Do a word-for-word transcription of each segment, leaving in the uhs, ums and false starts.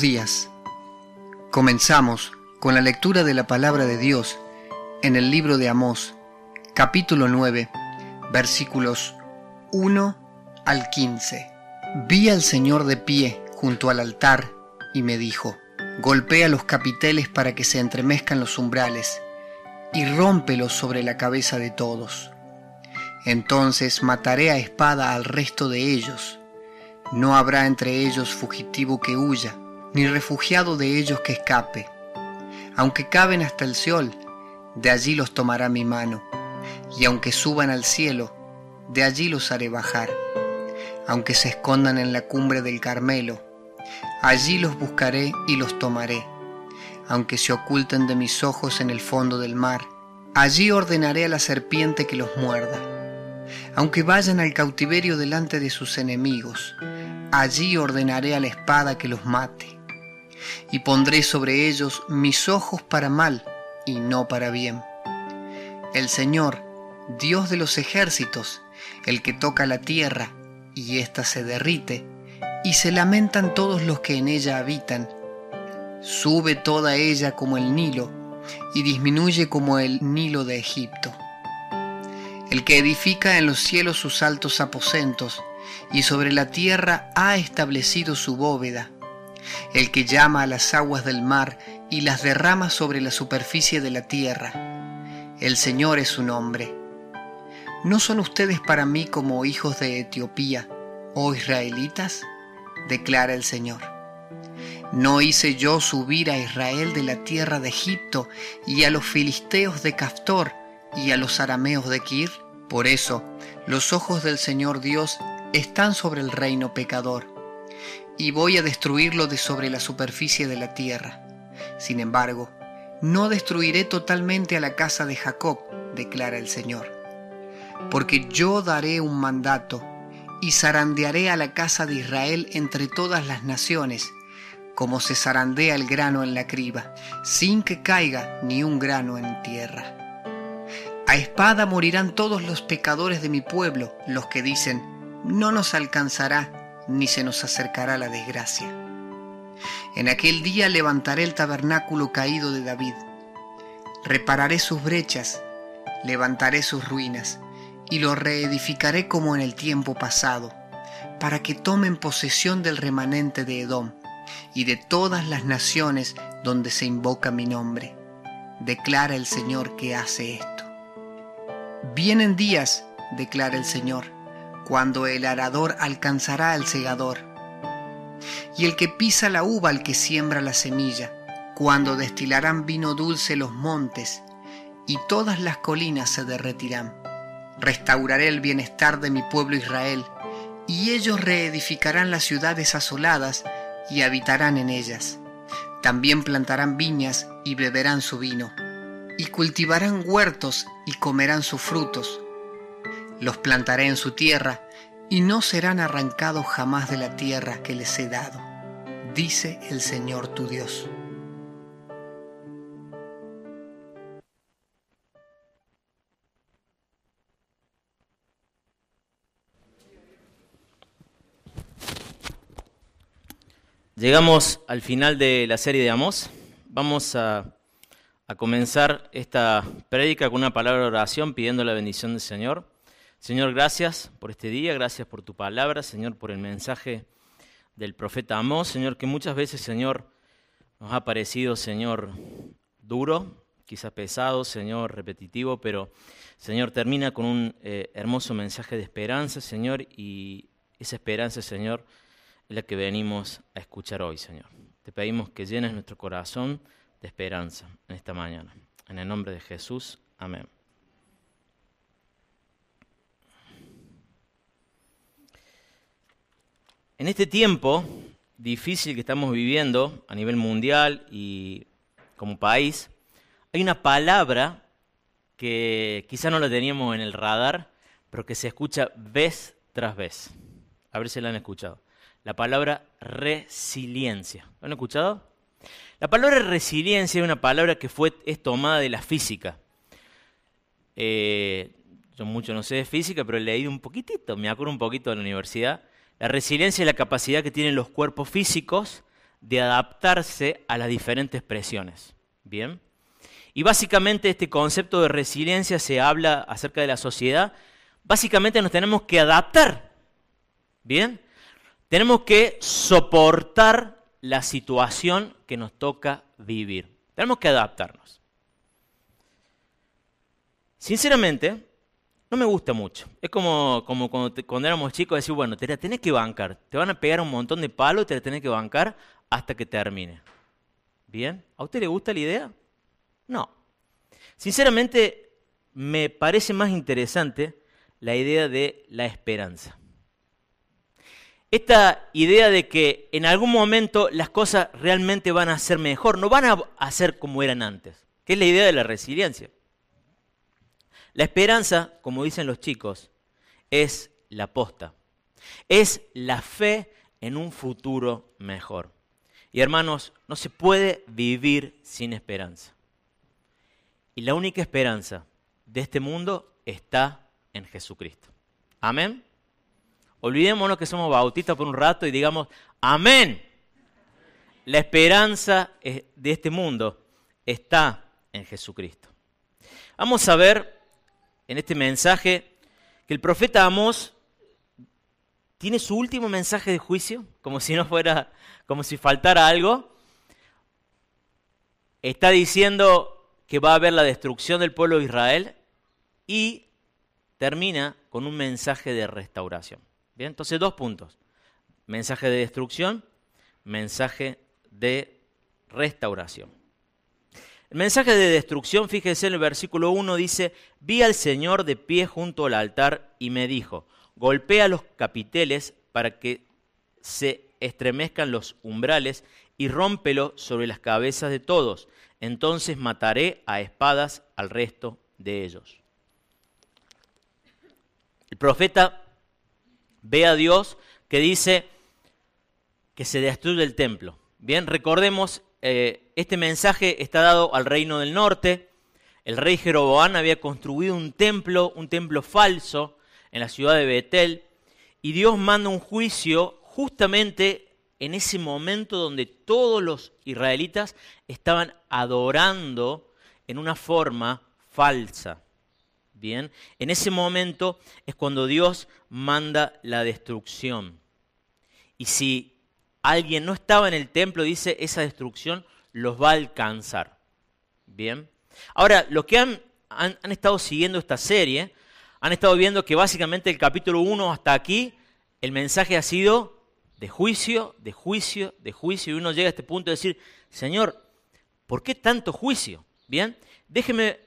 Buenos días. Comenzamos con la lectura de la palabra de Dios en el libro de Amós, capítulo nueve, versículos uno al quince. Vi al Señor de pie junto al altar y me dijo: golpea los capiteles para que se entremezcan los umbrales y rómpelos sobre la cabeza de todos. Entonces mataré a espada al resto de ellos. No habrá entre ellos fugitivo que huya, ni refugiado de ellos que escape. Aunque caben hasta el Seol, de allí los tomará mi mano, y aunque suban al cielo, de allí los haré bajar. Aunque se escondan en la cumbre del Carmelo, allí los buscaré y los tomaré. Aunque se oculten de mis ojos en el fondo del mar, allí ordenaré a la serpiente que los muerda. Aunque vayan al cautiverio delante de sus enemigos, allí ordenaré a la espada que los mate. Y pondré sobre ellos mis ojos para mal y no para bien. El Señor, Dios de los ejércitos, el que toca la tierra, y ésta se derrite, y se lamentan todos los que en ella habitan. Sube toda ella como el Nilo, y disminuye como el Nilo de Egipto. El que edifica en los cielos sus altos aposentos, y sobre la tierra ha establecido su bóveda. El que llama a las aguas del mar, y las derrama sobre la superficie de la tierra. El Señor es su nombre. ¿No son ustedes para mí como hijos de Etiopía, oh israelitas?, declara el Señor. ¿No hice yo subir a Israel de la tierra de Egipto, y a los filisteos de Caftor, y a los arameos de Kir? Por eso, los ojos del Señor Dios están sobre el reino pecador, y voy a destruirlo de sobre la superficie de la tierra. Sin embargo, no destruiré totalmente a la casa de Jacob, declara el Señor. Porque yo daré un mandato, y zarandearé a la casa de Israel entre todas las naciones, como se zarandea el grano en la criba, sin que caiga ni un grano en tierra. A espada morirán todos los pecadores de mi pueblo, los que dicen: no nos alcanzará, ni se nos acercará la desgracia. En aquel día levantaré el tabernáculo caído de David, repararé sus brechas, levantaré sus ruinas, y lo reedificaré como en el tiempo pasado, para que tomen posesión del remanente de Edom y de todas las naciones donde se invoca mi nombre, declara el Señor que hace esto. Vienen días, declara el Señor, cuando el arador alcanzará al segador, y el que pisa la uva al que siembra la semilla, cuando destilarán vino dulce los montes, y todas las colinas se derretirán. Restauraré el bienestar de mi pueblo Israel, y ellos reedificarán las ciudades asoladas y habitarán en ellas. También plantarán viñas y beberán su vino, y cultivarán huertos y comerán sus frutos. Los plantaré en su tierra, y no serán arrancados jamás de la tierra que les he dado, dice el Señor tu Dios. Llegamos al final de la serie de Amós. Vamos a, a comenzar esta prédica con una palabra de oración, pidiendo la bendición del Señor. Señor, gracias por este día, gracias por tu palabra, Señor, por el mensaje del profeta Amós, Señor, que muchas veces, Señor, nos ha parecido, Señor, duro, quizás pesado, Señor, repetitivo, pero, Señor, termina con un eh, hermoso mensaje de esperanza, Señor, y esa esperanza, Señor, es la que venimos a escuchar hoy, Señor. Te pedimos que llenes nuestro corazón de esperanza en esta mañana. En el nombre de Jesús, amén. En este tiempo difícil que estamos viviendo a nivel mundial y como país, hay una palabra que quizá no la teníamos en el radar, pero que se escucha vez tras vez. A ver si la han escuchado. La palabra resiliencia. ¿Lo han escuchado? La palabra resiliencia es una palabra que fue, es tomada de la física. Eh, yo mucho no sé de física, pero he leído un poquitito, me acuerdo un poquito de la universidad. La resiliencia es la capacidad que tienen los cuerpos físicos de adaptarse a las diferentes presiones. ¿Bien? Y básicamente este concepto de resiliencia se habla acerca de la sociedad. Básicamente nos tenemos que adaptar. ¿Bien? Tenemos que soportar la situación que nos toca vivir. Tenemos que adaptarnos. Sinceramente, no me gusta mucho. Es como, como cuando, te, cuando éramos chicos decir, bueno, te la tenés que bancar. Te van a pegar un montón de palos y te la tenés que bancar hasta que termine. ¿Bien? ¿A usted le gusta la idea? No. Sinceramente, me parece más interesante la idea de la esperanza. Esta idea de que en algún momento las cosas realmente van a ser mejor, no van a ser como eran antes, que es la idea de la resiliencia. La esperanza, como dicen los chicos, es la posta. Es la fe en un futuro mejor. Y hermanos, no se puede vivir sin esperanza. Y la única esperanza de este mundo está en Jesucristo. Amén. Olvidémonos que somos bautistas por un rato y digamos, amén. La esperanza de este mundo está en Jesucristo. Vamos a ver en este mensaje que el profeta Amós tiene su último mensaje de juicio, como si no fuera, como si faltara algo. Está diciendo que va a haber la destrucción del pueblo de Israel y termina con un mensaje de restauración. Bien, entonces dos puntos. Mensaje de destrucción, mensaje de restauración. El mensaje de destrucción, fíjense en el versículo uno, dice, vi al Señor de pie junto al altar y me dijo, golpea los capiteles para que se estremezcan los umbrales y rómpelo sobre las cabezas de todos. Entonces mataré a espadas al resto de ellos. El profeta ve a Dios que dice que se destruye el templo. Bien, recordemos, eh, este mensaje está dado al reino del norte. El rey Jeroboam había construido un templo, un templo falso, en la ciudad de Betel. Y Dios manda un juicio justamente en ese momento donde todos los israelitas estaban adorando en una forma falsa. Bien, en ese momento es cuando Dios manda la destrucción. Y si alguien no estaba en el templo, dice, esa destrucción los va a alcanzar. Bien, ahora, los que han, han, han estado siguiendo esta serie, han estado viendo que básicamente el capítulo uno hasta aquí, el mensaje ha sido de juicio, de juicio, de juicio. Y uno llega a este punto de decir, Señor, ¿por qué tanto juicio? Bien, déjeme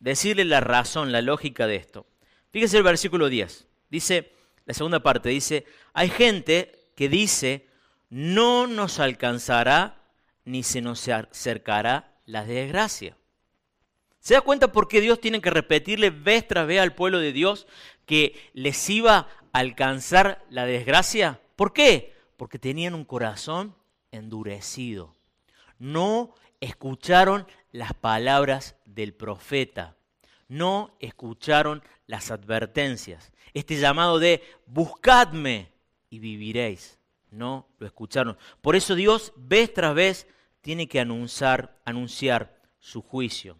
decirle la razón, la lógica de esto. Fíjese el versículo diez. Dice, la segunda parte dice, hay gente que dice, no nos alcanzará ni se nos acercará la desgracia. ¿Se da cuenta por qué Dios tiene que repetirle vez tras vez al pueblo de Dios que les iba a alcanzar la desgracia? ¿Por qué? Porque tenían un corazón endurecido. No escucharon las palabras del profeta. No escucharon las advertencias. Este llamado de buscadme y viviréis. No lo escucharon. Por eso Dios vez tras vez tiene que anunciar, anunciar su juicio.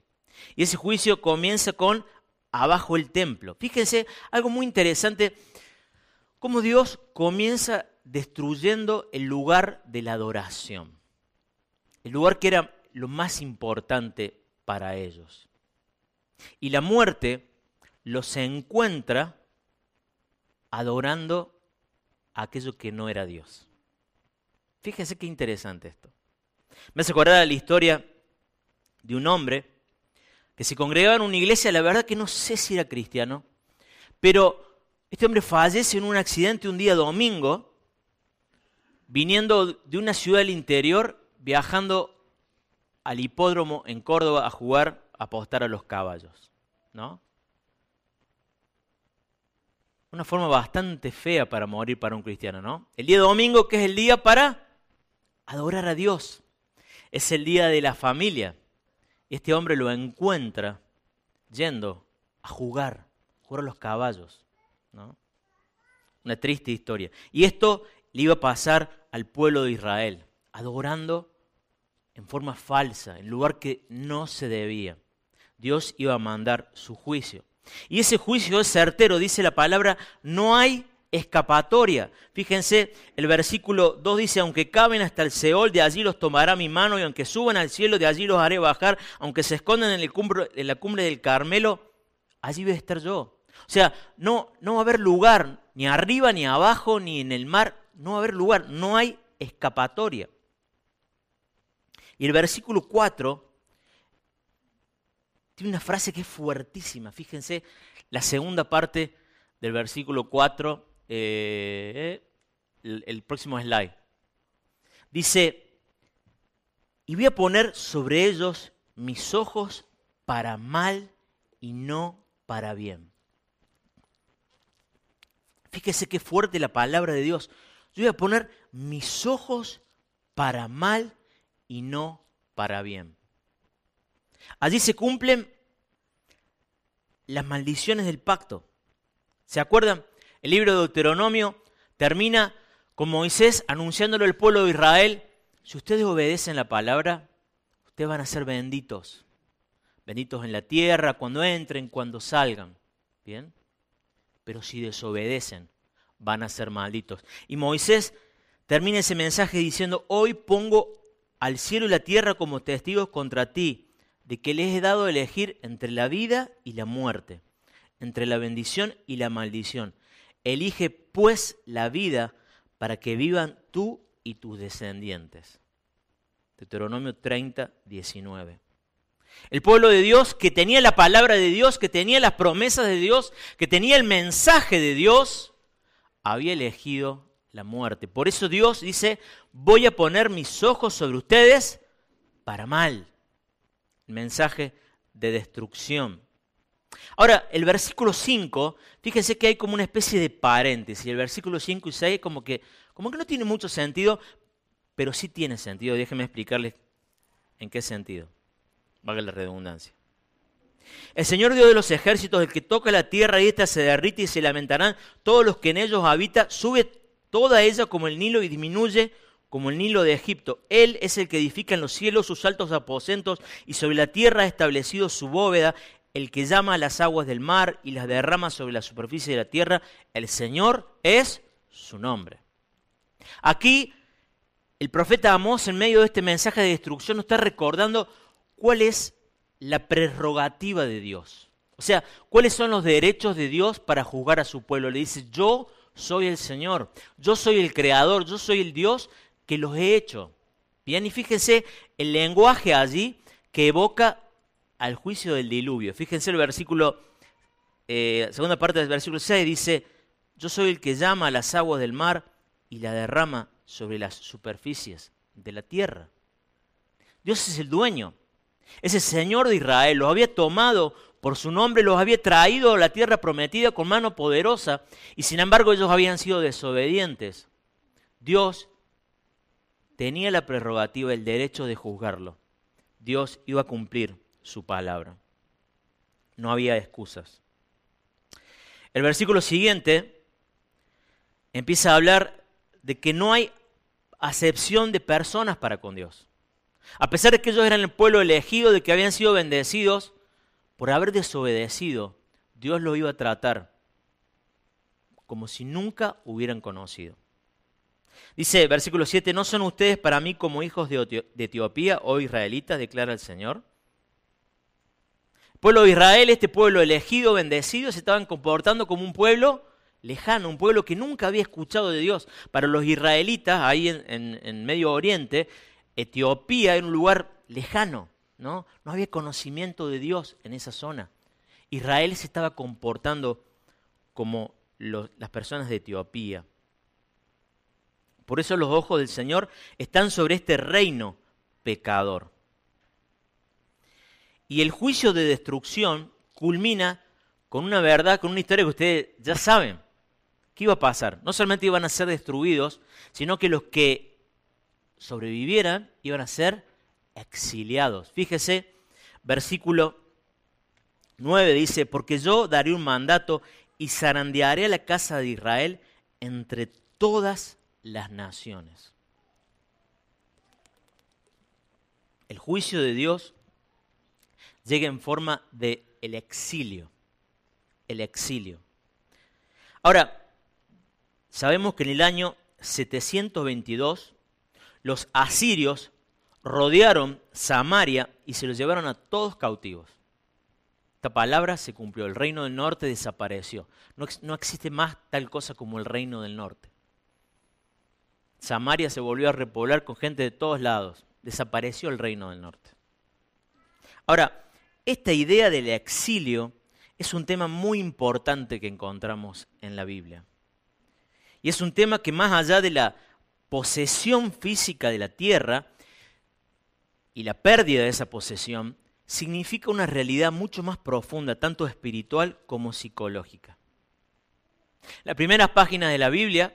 Y ese juicio comienza con abajo el templo. Fíjense, algo muy interesante. Cómo Dios comienza destruyendo el lugar de la adoración. El lugar que era lo más importante para ellos. Y la muerte los encuentra adorando a aquello que no era Dios. Fíjense qué interesante esto. Me hace acordar la historia de un hombre que se congregaba en una iglesia, la verdad que no sé si era cristiano, pero este hombre fallece en un accidente un día domingo, viniendo de una ciudad del interior, viajando al hipódromo en Córdoba a jugar, a apostar a los caballos, ¿no? Una forma bastante fea para morir para un cristiano, ¿no? El día domingo, que es el día para adorar a Dios, es el día de la familia. Este hombre lo encuentra yendo a jugar, jugar a los caballos, ¿no? Una triste historia. Y esto le iba a pasar al pueblo de Israel, adorando en forma falsa, en lugar que no se debía. Dios iba a mandar su juicio. Y ese juicio es certero, dice la palabra, no hay escapatoria. Fíjense, el versículo dos dice, aunque caben hasta el Seol, de allí los tomará mi mano, y aunque suban al cielo, de allí los haré bajar, aunque se escondan en, el cumbre, en la cumbre del Carmelo, allí voy a estar yo. O sea, no, no va a haber lugar, ni arriba, ni abajo, ni en el mar, no va a haber lugar, no hay escapatoria. Y el versículo cuatro tiene una frase que es fuertísima. Fíjense, la segunda parte del versículo cuatro, eh, el, el próximo slide. Dice, y voy a poner sobre ellos mis ojos para mal y no para bien. Fíjense qué fuerte la palabra de Dios. Yo voy a poner mis ojos para mal y no para bien. Allí se cumplen las maldiciones del pacto. ¿Se acuerdan? El libro de Deuteronomio termina con Moisés anunciándole al pueblo de Israel, si ustedes obedecen la palabra, ustedes van a ser benditos. Benditos en la tierra, cuando entren, cuando salgan. ¿Bien? Pero si desobedecen, van a ser malditos. Y Moisés termina ese mensaje diciendo, hoy pongo al cielo y la tierra como testigos contra ti, de que les he dado a elegir entre la vida y la muerte, entre la bendición y la maldición. Elige pues la vida para que vivan tú y tus descendientes. Deuteronomio treinta, diecinueve. El pueblo de Dios que tenía la palabra de Dios, que tenía las promesas de Dios, que tenía el mensaje de Dios, había elegido la muerte. Por eso Dios dice, voy a poner mis ojos sobre ustedes para mal. Mensaje de destrucción. Ahora, el versículo cinco, fíjense que hay como una especie de paréntesis. El versículo cinco y seis como que, como que no tiene mucho sentido, pero sí tiene sentido. Déjenme explicarles en qué sentido. Valga la redundancia. El Señor Dios de los ejércitos, el que toca la tierra y ésta se derrite y se lamentarán todos los que en ellos habita, sube toda ella como el Nilo y disminuye como el Nilo de Egipto. Él es el que edifica en los cielos sus altos aposentos y sobre la tierra ha establecido su bóveda, el que llama a las aguas del mar y las derrama sobre la superficie de la tierra. El Señor es su nombre. Aquí el profeta Amós, en medio de este mensaje de destrucción, nos está recordando cuál es la prerrogativa de Dios. O sea, cuáles son los derechos de Dios para juzgar a su pueblo. Le dice, yo soy el Señor, yo soy el Creador, yo soy el Dios que los he hecho. Bien, y fíjense el lenguaje allí que evoca al juicio del diluvio. Fíjense el versículo, eh, segunda parte del versículo seis, dice, yo soy el que llama a las aguas del mar y la derrama sobre las superficies de la tierra. Dios es el dueño, es el Señor de Israel, los había tomado por su nombre, los había traído a la tierra prometida con mano poderosa, y sin embargo ellos habían sido desobedientes. Dios tenía la prerrogativa, el derecho de juzgarlo. Dios iba a cumplir su palabra. No había excusas. El versículo siguiente empieza a hablar de que no hay acepción de personas para con Dios. A pesar de que ellos eran el pueblo elegido, de que habían sido bendecidos, por haber desobedecido, Dios lo iba a tratar como si nunca hubieran conocido. Dice, versículo siete, ¿no son ustedes para mí como hijos de Etiopía o israelitas?, declara el Señor. El pueblo de Israel, este pueblo elegido, bendecido, se estaban comportando como un pueblo lejano, un pueblo que nunca había escuchado de Dios. Para los israelitas, ahí en, en, en Medio Oriente, Etiopía era un lugar lejano, ¿no? No había conocimiento de Dios en esa zona. Israel se estaba comportando como los, las personas de Etiopía. Por eso los ojos del Señor están sobre este reino pecador. Y el juicio de destrucción culmina con una verdad, con una historia que ustedes ya saben. ¿Qué iba a pasar? No solamente iban a ser destruidos, sino que los que sobrevivieran iban a ser exiliados. Fíjese, versículo nueve dice, porque yo daré un mandato y zarandearé a la casa de Israel entre todas las naciones. El juicio de Dios llega en forma de el exilio. El exilio. Ahora, sabemos que en el año setecientos veintidós los asirios rodearon Samaria y se los llevaron a todos cautivos. Esta palabra se cumplió, el reino del norte desapareció. No, no existe más tal cosa como el reino del norte. Samaria se volvió a repoblar con gente de todos lados. Desapareció el reino del norte. Ahora, esta idea del exilio es un tema muy importante que encontramos en la Biblia. Y es un tema que más allá de la posesión física de la tierra y la pérdida de esa posesión, significa una realidad mucho más profunda, tanto espiritual como psicológica. Las primeras páginas de la Biblia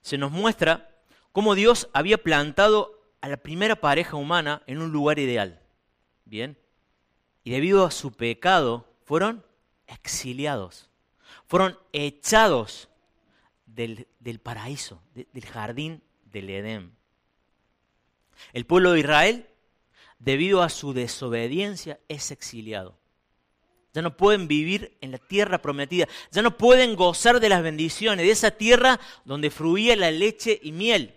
se nos muestra cómo Dios había plantado a la primera pareja humana en un lugar ideal. Bien. Y debido a su pecado fueron exiliados, fueron echados del, del paraíso, de, del jardín del Edén. El pueblo de Israel, debido a su desobediencia, es exiliado. Ya no pueden vivir en la tierra prometida. Ya no pueden gozar de las bendiciones, de esa tierra donde fluía la leche y miel.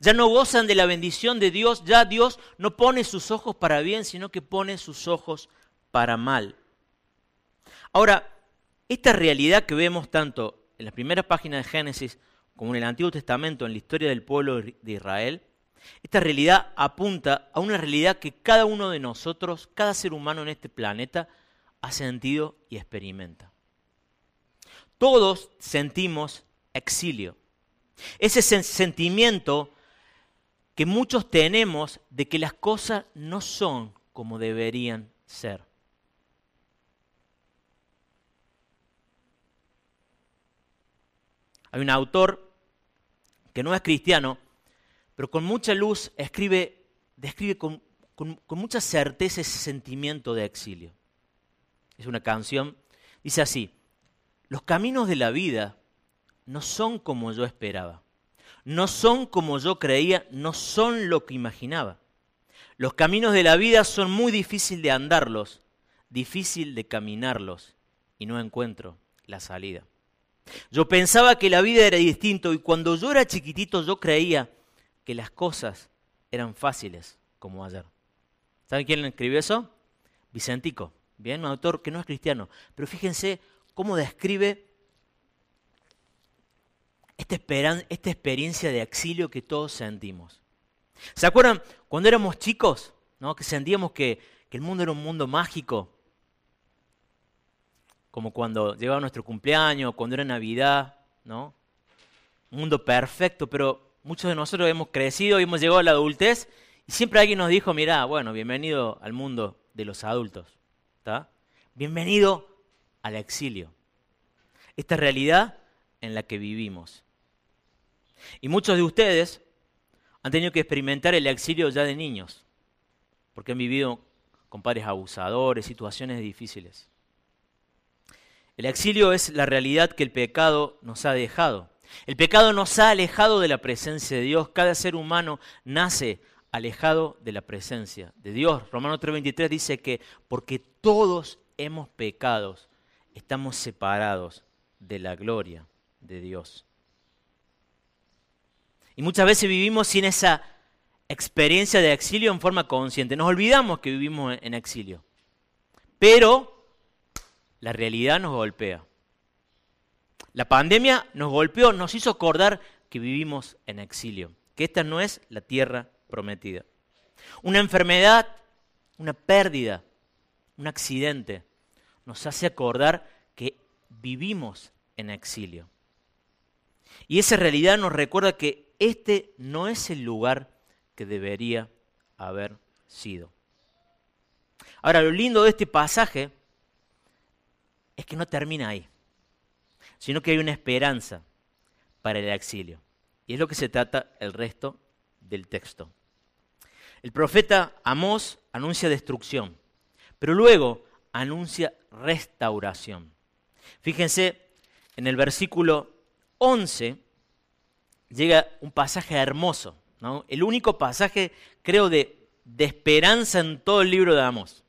Ya no gozan de la bendición de Dios. Ya Dios no pone sus ojos para bien, sino que pone sus ojos para mal. Ahora, esta realidad que vemos tanto en las primeras páginas de Génesis como en el Antiguo Testamento, en la historia del pueblo de Israel, esta realidad apunta a una realidad que cada uno de nosotros, cada ser humano en este planeta, ha sentido y experimenta. Todos sentimos exilio. Ese sentimiento que muchos tenemos de que las cosas no son como deberían ser. Hay un autor que no es cristiano, pero con mucha luz escribe, describe con, con, con mucha certeza ese sentimiento de exilio. Es una canción, dice así: los caminos de la vida no son como yo esperaba, no son como yo creía, no son lo que imaginaba. Los caminos de la vida son muy difícil de andarlos, difícil de caminarlos, y no encuentro la salida. Yo pensaba que la vida era distinto, y cuando yo era chiquitito yo creía que las cosas eran fáciles como ayer. ¿Saben quién escribió eso? Vicentico, bien, un autor que no es cristiano, pero fíjense cómo describe esta, esperan- esta experiencia de exilio que todos sentimos. ¿Se acuerdan cuando éramos chicos, ¿no? Que sentíamos que, que el mundo era un mundo mágico? Como cuando llegaba nuestro cumpleaños, cuando era Navidad, ¿no? Un mundo perfecto, pero muchos de nosotros hemos crecido y hemos llegado a la adultez y siempre alguien nos dijo, mirá, bueno, bienvenido al mundo de los adultos, ¿tá? Bienvenido al exilio. Esta realidad en la que vivimos. Y muchos de ustedes han tenido que experimentar el exilio ya de niños, porque han vivido con padres abusadores, situaciones difíciles. El exilio es la realidad que el pecado nos ha dejado. El pecado nos ha alejado de la presencia de Dios. Cada ser humano nace alejado de la presencia de Dios. Romanos tres veintitrés dice que porque todos hemos pecado, estamos separados de la gloria de Dios. Y muchas veces vivimos sin esa experiencia de exilio en forma consciente. Nos olvidamos que vivimos en exilio. Pero la realidad nos golpea. La pandemia nos golpeó, nos hizo acordar que vivimos en exilio, que esta no es la tierra prometida. Una enfermedad, una pérdida, un accidente, nos hace acordar que vivimos en exilio. Y esa realidad nos recuerda que este no es el lugar que debería haber sido. Ahora, lo lindo de este pasaje es que no termina ahí, sino que hay una esperanza para el exilio. Y es lo que se trata el resto del texto. El profeta Amós anuncia destrucción, pero luego anuncia restauración. Fíjense, en el versículo once llega un pasaje hermoso, ¿no? El único pasaje, creo, de, de esperanza en todo el libro de Amós.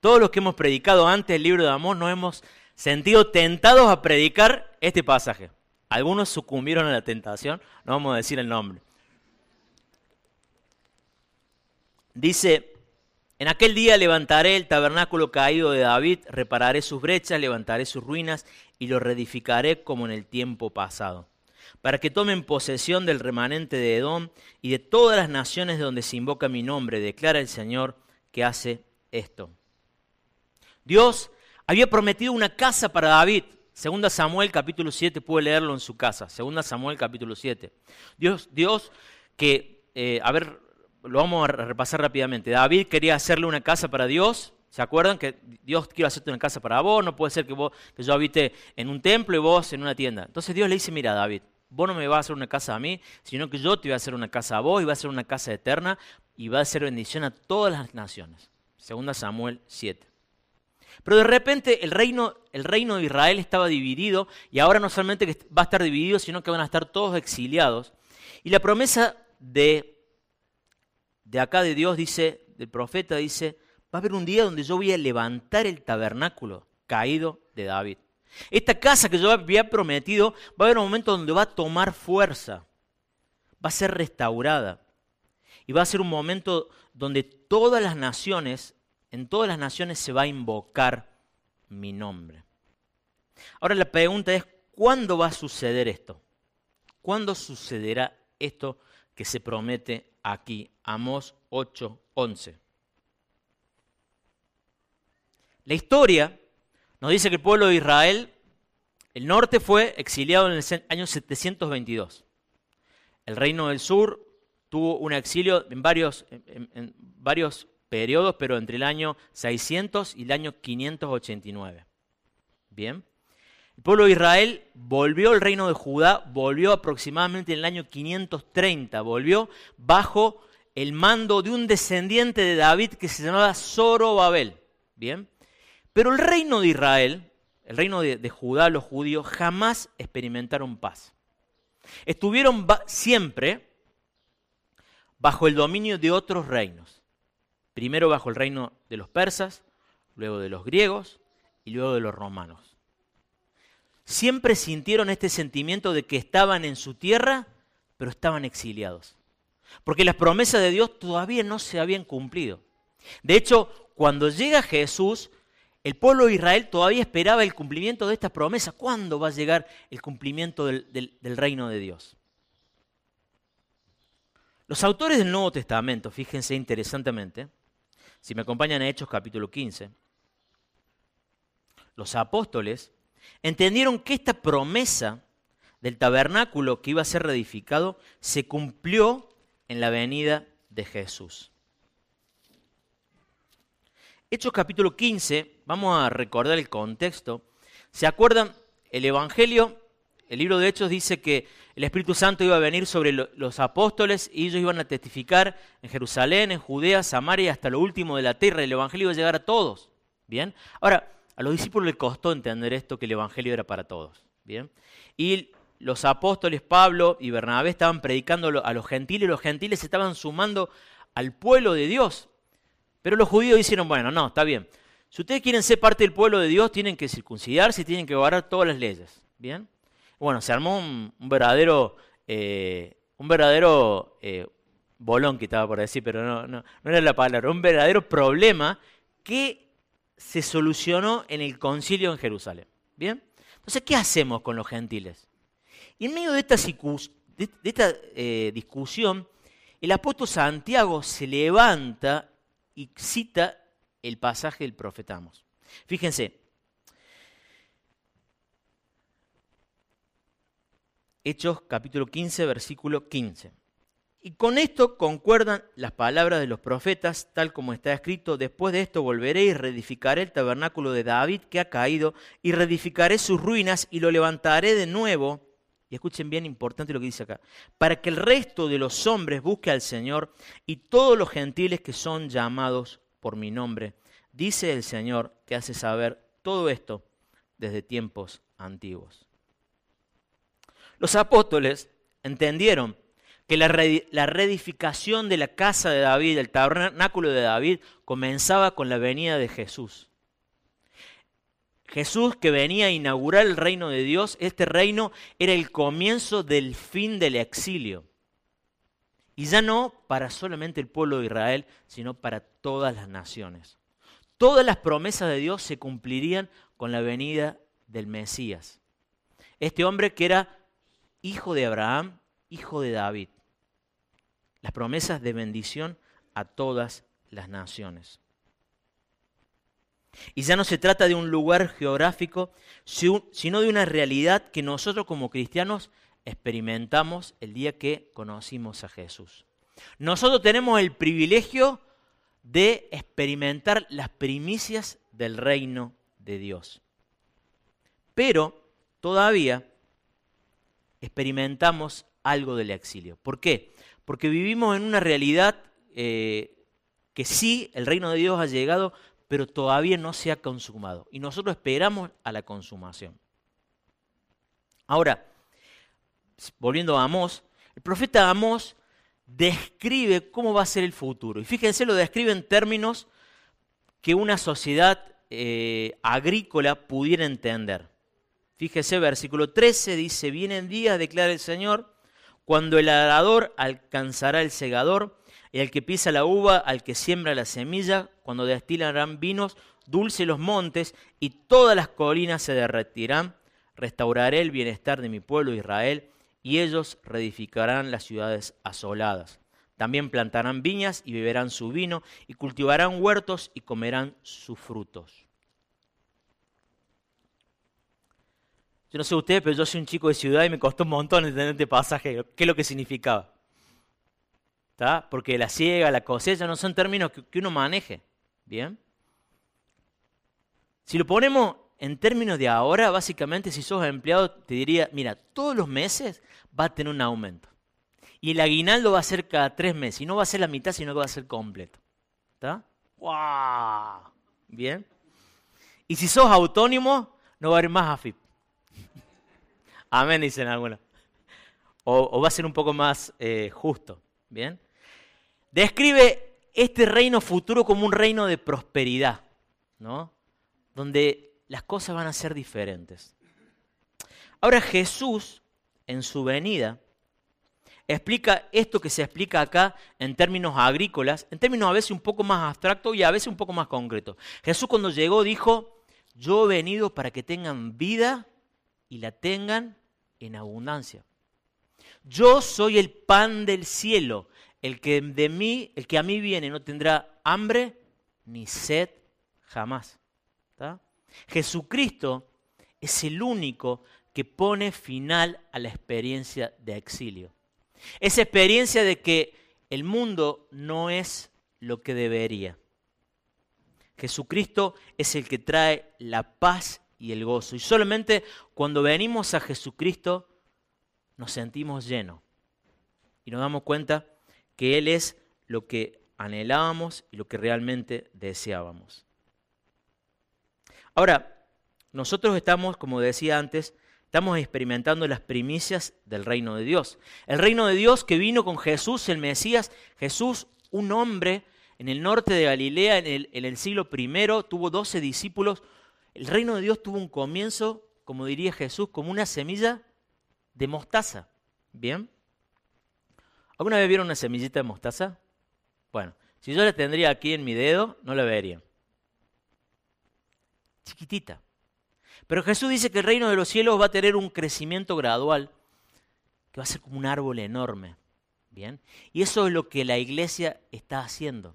Todos los que hemos predicado antes el libro de Amós nos hemos sentido tentados a predicar este pasaje. Algunos sucumbieron a la tentación, no vamos a decir el nombre. Dice, en aquel día levantaré el tabernáculo caído de David, repararé sus brechas, levantaré sus ruinas y lo reedificaré como en el tiempo pasado, para que tomen posesión del remanente de Edom y de todas las naciones de donde se invoca mi nombre, declara el Señor que hace esto. Dios había prometido una casa para David. Segunda Samuel capítulo siete, pude leerlo en su casa. Segunda Samuel capítulo siete. Dios, Dios que, eh, a ver, lo vamos a repasar rápidamente. David quería hacerle una casa para Dios. ¿Se acuerdan que Dios quiere hacerte una casa para vos? No puede ser que, vos, que yo habite en un templo y vos en una tienda. Entonces Dios le dice, mira David, vos no me vas a hacer una casa a mí, sino que yo te voy a hacer una casa a vos y va a ser una casa eterna y va a ser bendición a todas las naciones. Segunda Samuel siete. Pero de repente el reino, el reino de Israel estaba dividido y ahora no solamente que va a estar dividido, sino que van a estar todos exiliados. Y la promesa de, de acá de Dios dice, del profeta dice, va a haber un día donde yo voy a levantar el tabernáculo caído de David. Esta casa que yo había prometido va a haber un momento donde va a tomar fuerza, va a ser restaurada y va a ser un momento donde todas las naciones, en todas las naciones se va a invocar mi nombre. Ahora la pregunta es, ¿cuándo va a suceder esto? ¿Cuándo sucederá esto que se promete aquí? Amós ocho once. La historia nos dice que el pueblo de Israel, el norte fue exiliado en el año setecientos veintidós. El reino del sur tuvo un exilio en varios, en, en varios periodos, pero entre el año seiscientos y el año quinientos ochenta y nueve. Bien. El pueblo de Israel volvió al reino de Judá, volvió aproximadamente en el año quinientos treinta, volvió bajo el mando de un descendiente de David que se llamaba Zorobabel. Bien. Pero el reino de Israel, el reino de, de Judá, los judíos, jamás experimentaron paz. Estuvieron ba- siempre bajo el dominio de otros reinos. Primero bajo el reino de los persas, luego de los griegos y luego de los romanos. Siempre sintieron este sentimiento de que estaban en su tierra, pero estaban exiliados. Porque las promesas de Dios todavía no se habían cumplido. De hecho, cuando llega Jesús, el pueblo de Israel todavía esperaba el cumplimiento de estas promesas. ¿Cuándo va a llegar el cumplimiento del, del, del reino de Dios? Los autores del Nuevo Testamento, fíjense interesantemente, si me acompañan a Hechos capítulo quince, los apóstoles entendieron que esta promesa del tabernáculo que iba a ser reedificado se cumplió en la venida de Jesús. Hechos capítulo quince, vamos a recordar el contexto. ¿Se acuerdan? El Evangelio, el libro de Hechos dice que el Espíritu Santo iba a venir sobre los apóstoles y ellos iban a testificar en Jerusalén, en Judea, Samaria, hasta lo último de la tierra. El Evangelio iba a llegar a todos. Bien. Ahora, a los discípulos les costó entender esto, que el Evangelio era para todos. Bien. Y los apóstoles Pablo y Bernabé estaban predicando a los gentiles, los gentiles se estaban sumando al pueblo de Dios. Pero los judíos dijeron, bueno, no, está bien. Si ustedes quieren ser parte del pueblo de Dios, tienen que circuncidarse y tienen que guardar todas las leyes. ¿Bien? Bueno, se armó un, un verdadero, eh, un verdadero eh, bolón que estaba por decir, pero no, no, no era la palabra. Un verdadero problema que se solucionó en el concilio en Jerusalén. ¿Bien? Entonces, ¿qué hacemos con los gentiles? Y en medio de esta, de esta eh, discusión, el apóstol Santiago se levanta y cita el pasaje del profeta Amós. Fíjense. Hechos capítulo quince, versículo quince. Y con esto concuerdan las palabras de los profetas, tal como está escrito: después de esto volveré y reedificaré el tabernáculo de David que ha caído, y reedificaré sus ruinas y lo levantaré de nuevo. Y escuchen bien, importante lo que dice acá. Para que el resto de los hombres busque al Señor y todos los gentiles que son llamados por mi nombre. Dice el Señor que hace saber todo esto desde tiempos antiguos. Los apóstoles entendieron que la reedificación de la casa de David, el tabernáculo de David, comenzaba con la venida de Jesús. Jesús, que venía a inaugurar el reino de Dios, este reino era el comienzo del fin del exilio. Y ya no para solamente el pueblo de Israel, sino para todas las naciones. Todas las promesas de Dios se cumplirían con la venida del Mesías. Este hombre que era hijo de Abraham, hijo de David. Las promesas de bendición a todas las naciones. Y ya no se trata de un lugar geográfico, sino de una realidad que nosotros como cristianos experimentamos el día que conocimos a Jesús. Nosotros tenemos el privilegio de experimentar las primicias del reino de Dios. Pero todavía experimentamos algo del exilio. ¿Por qué? Porque vivimos en una realidad eh, que sí, el reino de Dios ha llegado, pero todavía no se ha consumado. Y nosotros esperamos a la consumación. Ahora, volviendo a Amós, el profeta Amós describe cómo va a ser el futuro. Y fíjense, lo describe en términos que una sociedad eh, agrícola pudiera entender. Fíjese, versículo trece dice, vienen días, declara el Señor, cuando el arador alcanzará el segador, y al que pisa la uva, al que siembra la semilla, cuando destilarán vinos, dulce los montes, y todas las colinas se derretirán. Restauraré el bienestar de mi pueblo Israel, y ellos reedificarán las ciudades asoladas. También plantarán viñas y beberán su vino, y cultivarán huertos y comerán sus frutos. Yo no sé ustedes, pero yo soy un chico de ciudad y me costó un montón entender este pasaje, qué es lo que significaba. ¿Está? Porque la siega, la cosecha, no son términos que, que uno maneje. ¿Bien? Si lo ponemos en términos de ahora, básicamente si sos empleado te diría, mira, todos los meses va a tener un aumento. Y el aguinaldo va a ser cada tres meses. Y no va a ser la mitad, sino que va a ser completo. ¿Está? ¡Wow! ¿Bien? Y si sos autónomo, no va a haber más A F I P. Amén, dicen algunos. O, o va a ser un poco más eh, justo. ¿Bien? Describe este reino futuro como un reino de prosperidad, ¿no? Donde las cosas van a ser diferentes. Ahora Jesús, en su venida, explica esto que se explica acá en términos agrícolas, en términos a veces un poco más abstractos y a veces un poco más concretos. Jesús cuando llegó dijo, yo he venido para que tengan vida y la tengan en abundancia. Yo soy el pan del cielo, el que de mí, el que a mí viene no tendrá hambre ni sed jamás. ¿Tá? Jesucristo es el único que pone final a la experiencia de exilio. Esa experiencia de que el mundo no es lo que debería. Jesucristo es el que trae la paz y el gozo. Y solamente cuando venimos a Jesucristo nos sentimos llenos y nos damos cuenta que Él es lo que anhelábamos y lo que realmente deseábamos. Ahora, nosotros estamos, como decía antes, estamos experimentando las primicias del reino de Dios. El reino de Dios que vino con Jesús, el Mesías. Jesús, un hombre en el norte de Galilea, en el, en el siglo primero, tuvo doce discípulos. El reino de Dios tuvo un comienzo, como diría Jesús, como una semilla de mostaza, ¿bien? ¿Alguna vez vieron una semillita de mostaza? Bueno, si yo la tendría aquí en mi dedo, no la vería. Chiquitita. Pero Jesús dice que el reino de los cielos va a tener un crecimiento gradual, que va a ser como un árbol enorme, ¿bien? Y eso es lo que la iglesia está haciendo.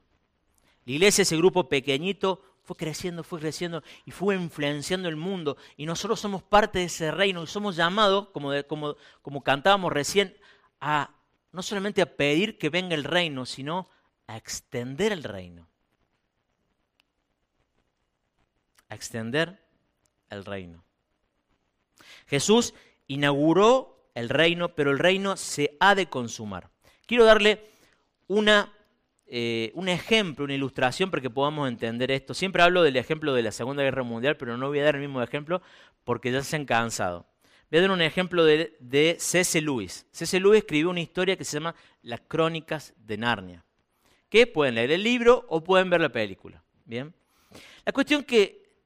La iglesia, ese grupo pequeñito, fue creciendo, fue creciendo y fue influenciando el mundo. Y nosotros somos parte de ese reino y somos llamados, como, de, como, como cantábamos recién, a no solamente a pedir que venga el reino, sino a extender el reino. A extender el reino. Jesús inauguró el reino, pero el reino se ha de consumar. Quiero darle una... Eh, un ejemplo, una ilustración para que podamos entender esto. Siempre hablo del ejemplo de la Segunda Guerra Mundial, pero no voy a dar el mismo ejemplo porque ya se han cansado. Voy a dar un ejemplo de, de C S Lewis. C S Lewis escribió una historia que se llama Las Crónicas de Narnia, que pueden leer el libro o pueden ver la película. Bien. La cuestión que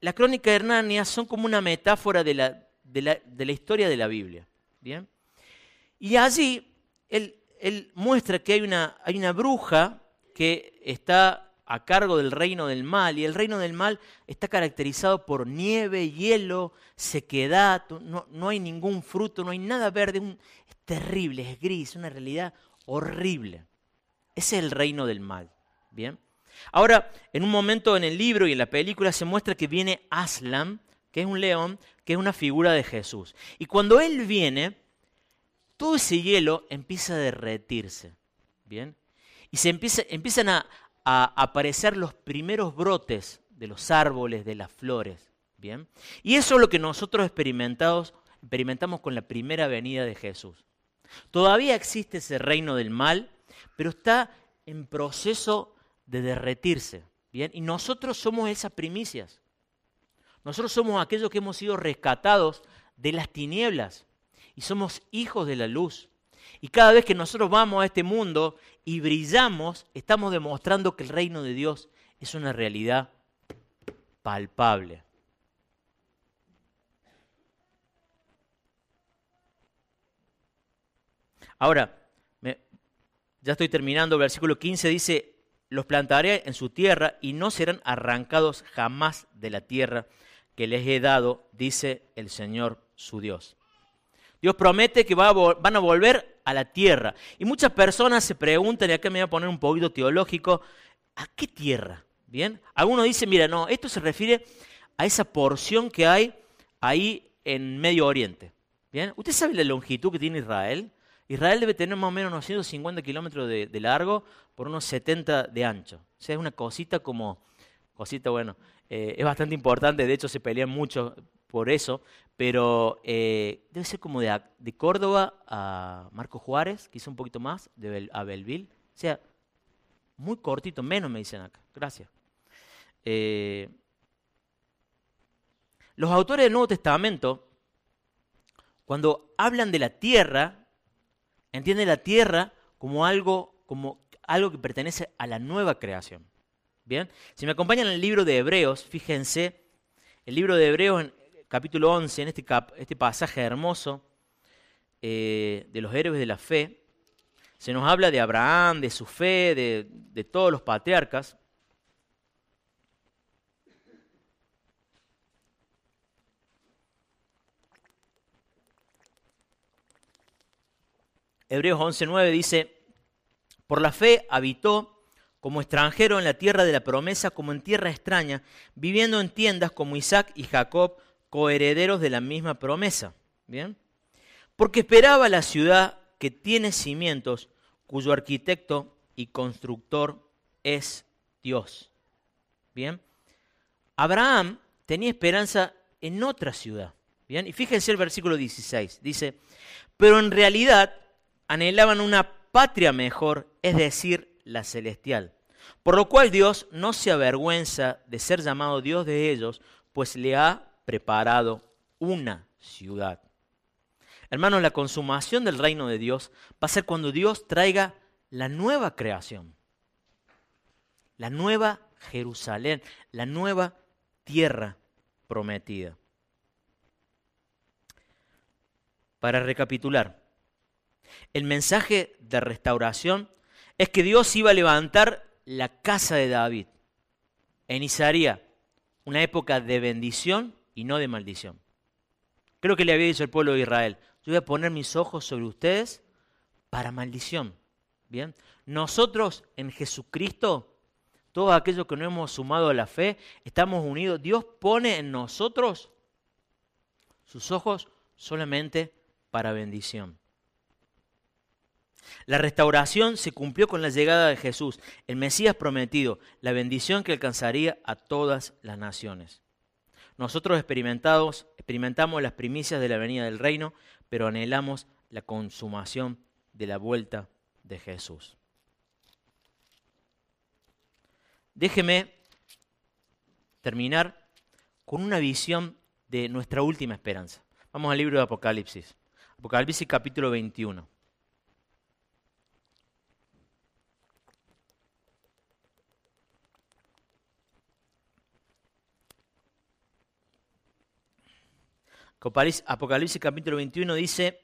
las Crónicas de Narnia son como una metáfora de la, de la, de la historia de la Biblia. Bien. Y allí él, él muestra que hay una, hay una bruja que está a cargo del reino del mal, y el reino del mal está caracterizado por nieve, hielo, sequedad, no, no hay ningún fruto, no hay nada verde, un, es terrible, es gris, una realidad horrible. Ese es el reino del mal. Bien. Ahora, en un momento en el libro y en la película se muestra que viene Aslan, que es un león, que es una figura de Jesús. Y cuando él viene, todo ese hielo empieza a derretirse, ¿bien? Y se empieza, empiezan a, a aparecer los primeros brotes de los árboles, de las flores, ¿bien? Y eso es lo que nosotros experimentados, experimentamos con la primera venida de Jesús. Todavía existe ese reino del mal, pero está en proceso de derretirse, ¿bien? Y nosotros somos esas primicias. Nosotros somos aquellos que hemos sido rescatados de las tinieblas, y somos hijos de la luz. Y cada vez que nosotros vamos a este mundo y brillamos, estamos demostrando que el reino de Dios es una realidad palpable. Ahora, me, ya estoy terminando, el versículo quince dice, los plantaré en su tierra y no serán arrancados jamás de la tierra que les he dado, dice el Señor su Dios. Dios promete que va a van a volver a la tierra. Y muchas personas se preguntan, y acá me voy a poner un poquito teológico, ¿a qué tierra? ¿Bien? Algunos dicen, mira, no, esto se refiere a esa porción que hay ahí en Medio Oriente. ¿Bien? ¿Usted sabe la longitud que tiene Israel? Israel debe tener más o menos unos ciento cincuenta kilómetros de, de largo por unos setenta de ancho. O sea, es una cosita como, cosita, bueno, eh, es bastante importante, de hecho se pelean mucho por eso, pero eh, debe ser como de, de Córdoba a Marco Juárez, quizá un poquito más, de Bel, a Belleville. O sea, muy cortito, menos me dicen acá. Gracias. Eh, los autores del Nuevo Testamento, cuando hablan de la tierra, entienden la tierra como algo, como algo que pertenece a la nueva creación. ¿Bien? Si me acompañan en el libro de Hebreos, fíjense, el libro de Hebreos en capítulo once, en este, cap, este pasaje hermoso eh, de los héroes de la fe, se nos habla de Abraham, de su fe, de, de todos los patriarcas. Hebreos once nueve dice, por la fe habitó como extranjero en la tierra de la promesa, como en tierra extraña, viviendo en tiendas como Isaac y Jacob, coherederos de la misma promesa. ¿Bien? Porque esperaba la ciudad que tiene cimientos, cuyo arquitecto y constructor es Dios. ¿Bien? Abraham tenía esperanza en otra ciudad. ¿Bien? Y fíjense el versículo dieciséis, dice, pero en realidad anhelaban una patria mejor, es decir, la celestial. Por lo cual Dios no se avergüenza de ser llamado Dios de ellos, pues le ha preparado una ciudad. Hermanos, la consumación del reino de Dios va a ser cuando Dios traiga la nueva creación, la nueva Jerusalén, la nueva tierra prometida. Para recapitular, el mensaje de restauración es que Dios iba a levantar la casa de David en Isaías, una época de bendición y no de maldición. Creo que le había dicho al pueblo de Israel, yo voy a poner mis ojos sobre ustedes para maldición. Bien, nosotros en Jesucristo, todos aquellos que no hemos sumado a la fe, estamos unidos. Dios pone en nosotros sus ojos solamente para bendición. La restauración se cumplió con la llegada de Jesús, el Mesías prometido, la bendición que alcanzaría a todas las naciones. Nosotros experimentados, experimentamos las primicias de la venida del reino, pero anhelamos la consumación de la vuelta de Jesús. Déjeme terminar con una visión de nuestra última esperanza. Vamos al libro de Apocalipsis. Apocalipsis capítulo veintiuno. Apocalipsis capítulo veintiuno dice: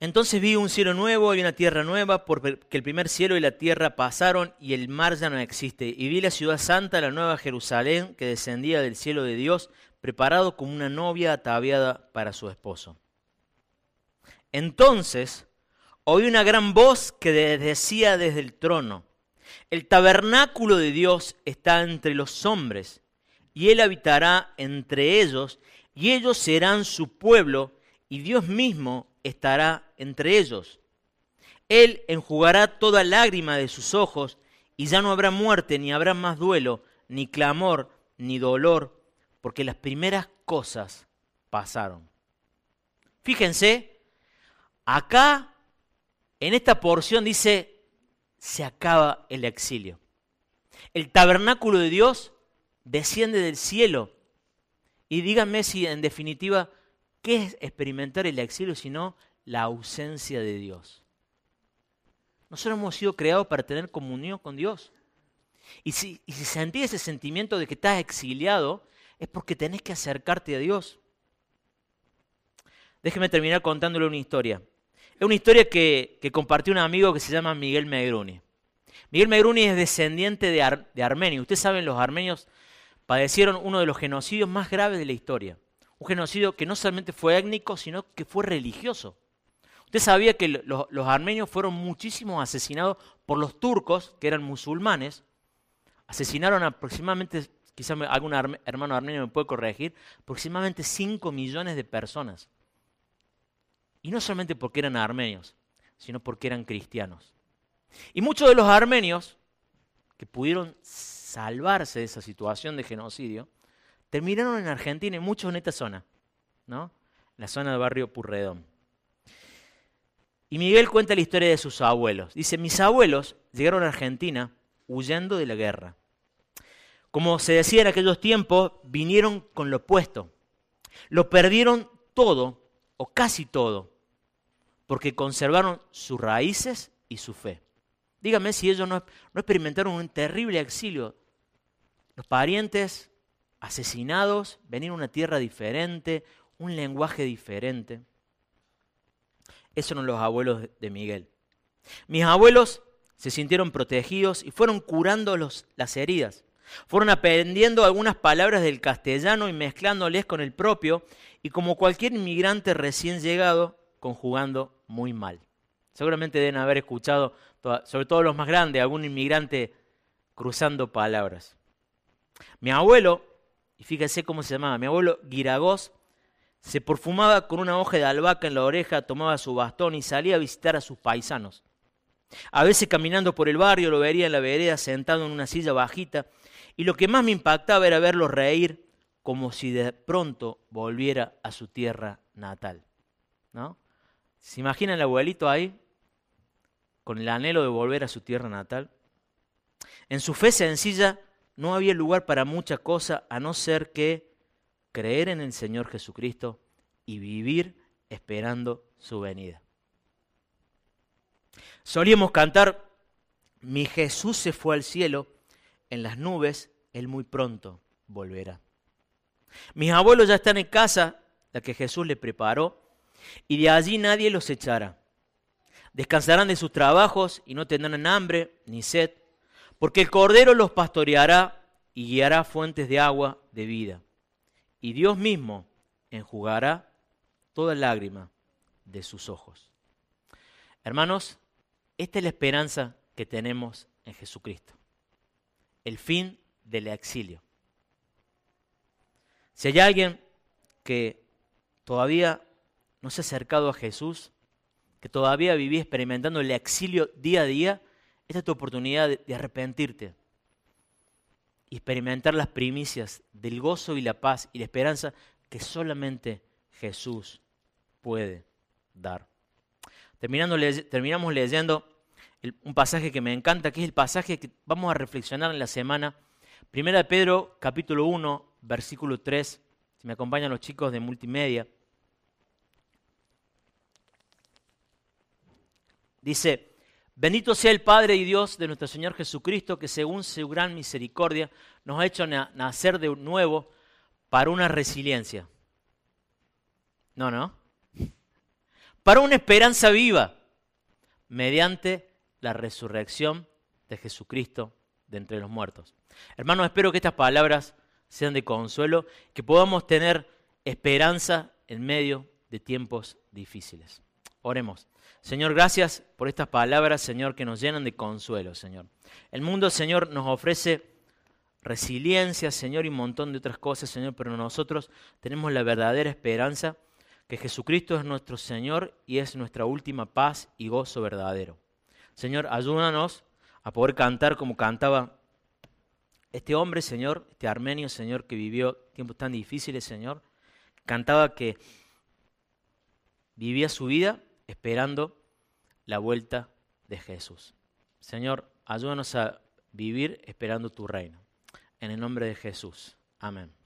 Entonces vi un cielo nuevo y una tierra nueva, porque el primer cielo y la tierra pasaron y el mar ya no existe. Y vi la ciudad santa, la nueva Jerusalén, que descendía del cielo de Dios, preparado como una novia ataviada para su esposo. Entonces oí una gran voz que decía desde el trono: El tabernáculo de Dios está entre los hombres, y Él habitará entre ellos, y ellos serán su pueblo, y Dios mismo estará entre ellos. Él enjugará toda lágrima de sus ojos, y ya no habrá muerte, ni habrá más duelo, ni clamor, ni dolor, porque las primeras cosas pasaron. Fíjense, acá, en esta porción dice, se acaba el exilio. El tabernáculo de Dios desciende del cielo. Y díganme si en definitiva, ¿qué es experimentar el exilio sino la ausencia de Dios? Nosotros hemos sido creados para tener comunión con Dios. Y si, y si sentís ese sentimiento de que estás exiliado, es porque tenés que acercarte a Dios. Déjeme terminar contándole una historia. Es una historia que, que compartió un amigo que se llama Miguel Megruni. Miguel Megruni es descendiente de, Ar- de Armenia. Ustedes saben, los armenios padecieron uno de los genocidios más graves de la historia. Un genocidio que no solamente fue étnico, sino que fue religioso. Usted sabía que los, los armenios fueron muchísimos asesinados por los turcos, que eran musulmanes. Asesinaron aproximadamente, quizás algún arme, hermano armenio me puede corregir, aproximadamente cinco millones de personas. Y no solamente porque eran armenios, sino porque eran cristianos. Y muchos de los armenios que pudieron salvarse de esa situación de genocidio, terminaron en Argentina y muchos en esta zona, ¿no? La zona del barrio Purredón. Y Miguel cuenta la historia de sus abuelos. Dice, mis abuelos llegaron a Argentina huyendo de la guerra. Como se decía en aquellos tiempos, vinieron con lo opuesto. Lo perdieron todo, o casi todo, porque conservaron sus raíces y su fe. Dígame si ellos no, no experimentaron un terrible exilio. Los parientes asesinados, venir a una tierra diferente, un lenguaje diferente. Esos son los abuelos de Miguel. Mis abuelos se sintieron protegidos y fueron curando los, las heridas. Fueron aprendiendo algunas palabras del castellano y mezclándoles con el propio, y como cualquier inmigrante recién llegado, conjugando muy mal. Seguramente deben haber escuchado, sobre todo los más grandes, algún inmigrante cruzando palabras. Mi abuelo, y fíjense cómo se llamaba, mi abuelo Guiragos, se perfumaba con una hoja de albahaca en la oreja, tomaba su bastón y salía a visitar a sus paisanos. A veces caminando por el barrio lo vería en la vereda sentado en una silla bajita, y lo que más me impactaba era verlo reír como si de pronto volviera a su tierra natal, ¿no? ¿Se imagina el abuelito ahí? Con el anhelo de volver a su tierra natal. En su fe sencilla no había lugar para mucha cosa a no ser que creer en el Señor Jesucristo y vivir esperando su venida. Solíamos cantar, mi Jesús se fue al cielo, en las nubes Él muy pronto volverá. Mis abuelos ya están en casa, la que Jesús les preparó, y de allí nadie los echará. Descansarán de sus trabajos y no tendrán hambre ni sed, porque el Cordero los pastoreará y guiará fuentes de agua de vida. Y Dios mismo enjugará toda lágrima de sus ojos. Hermanos, esta es la esperanza que tenemos en Jesucristo. El fin del exilio. Si hay alguien que todavía no se ha acercado a Jesús, que todavía viví experimentando el exilio día a día, esta es tu oportunidad de arrepentirte y experimentar las primicias del gozo y la paz y la esperanza que solamente Jesús puede dar. Terminando, le- terminamos leyendo el, un pasaje que me encanta, que es el pasaje que vamos a reflexionar en la semana. Primera de Pedro, capítulo uno, versículo tres. Si me acompañan los chicos de multimedia. Dice: bendito sea el Padre y Dios de nuestro Señor Jesucristo, que según su gran misericordia nos ha hecho nacer de nuevo para una resiliencia. No, no. Para una esperanza viva, mediante la resurrección de Jesucristo de entre los muertos. Hermanos, espero que estas palabras sean de consuelo, que podamos tener esperanza en medio de tiempos difíciles. Oremos. Señor, gracias por estas palabras, Señor, que nos llenan de consuelo, Señor. El mundo, Señor, nos ofrece resiliencia, Señor, y un montón de otras cosas, Señor, pero nosotros tenemos la verdadera esperanza que Jesucristo es nuestro Señor y es nuestra última paz y gozo verdadero. Señor, ayúdanos a poder cantar como cantaba este hombre, Señor, este armenio, Señor, que vivió tiempos tan difíciles, Señor. Cantaba que vivía su vida esperando la vuelta de Jesús. Señor, ayúdanos a vivir esperando tu reino. En el nombre de Jesús. Amén.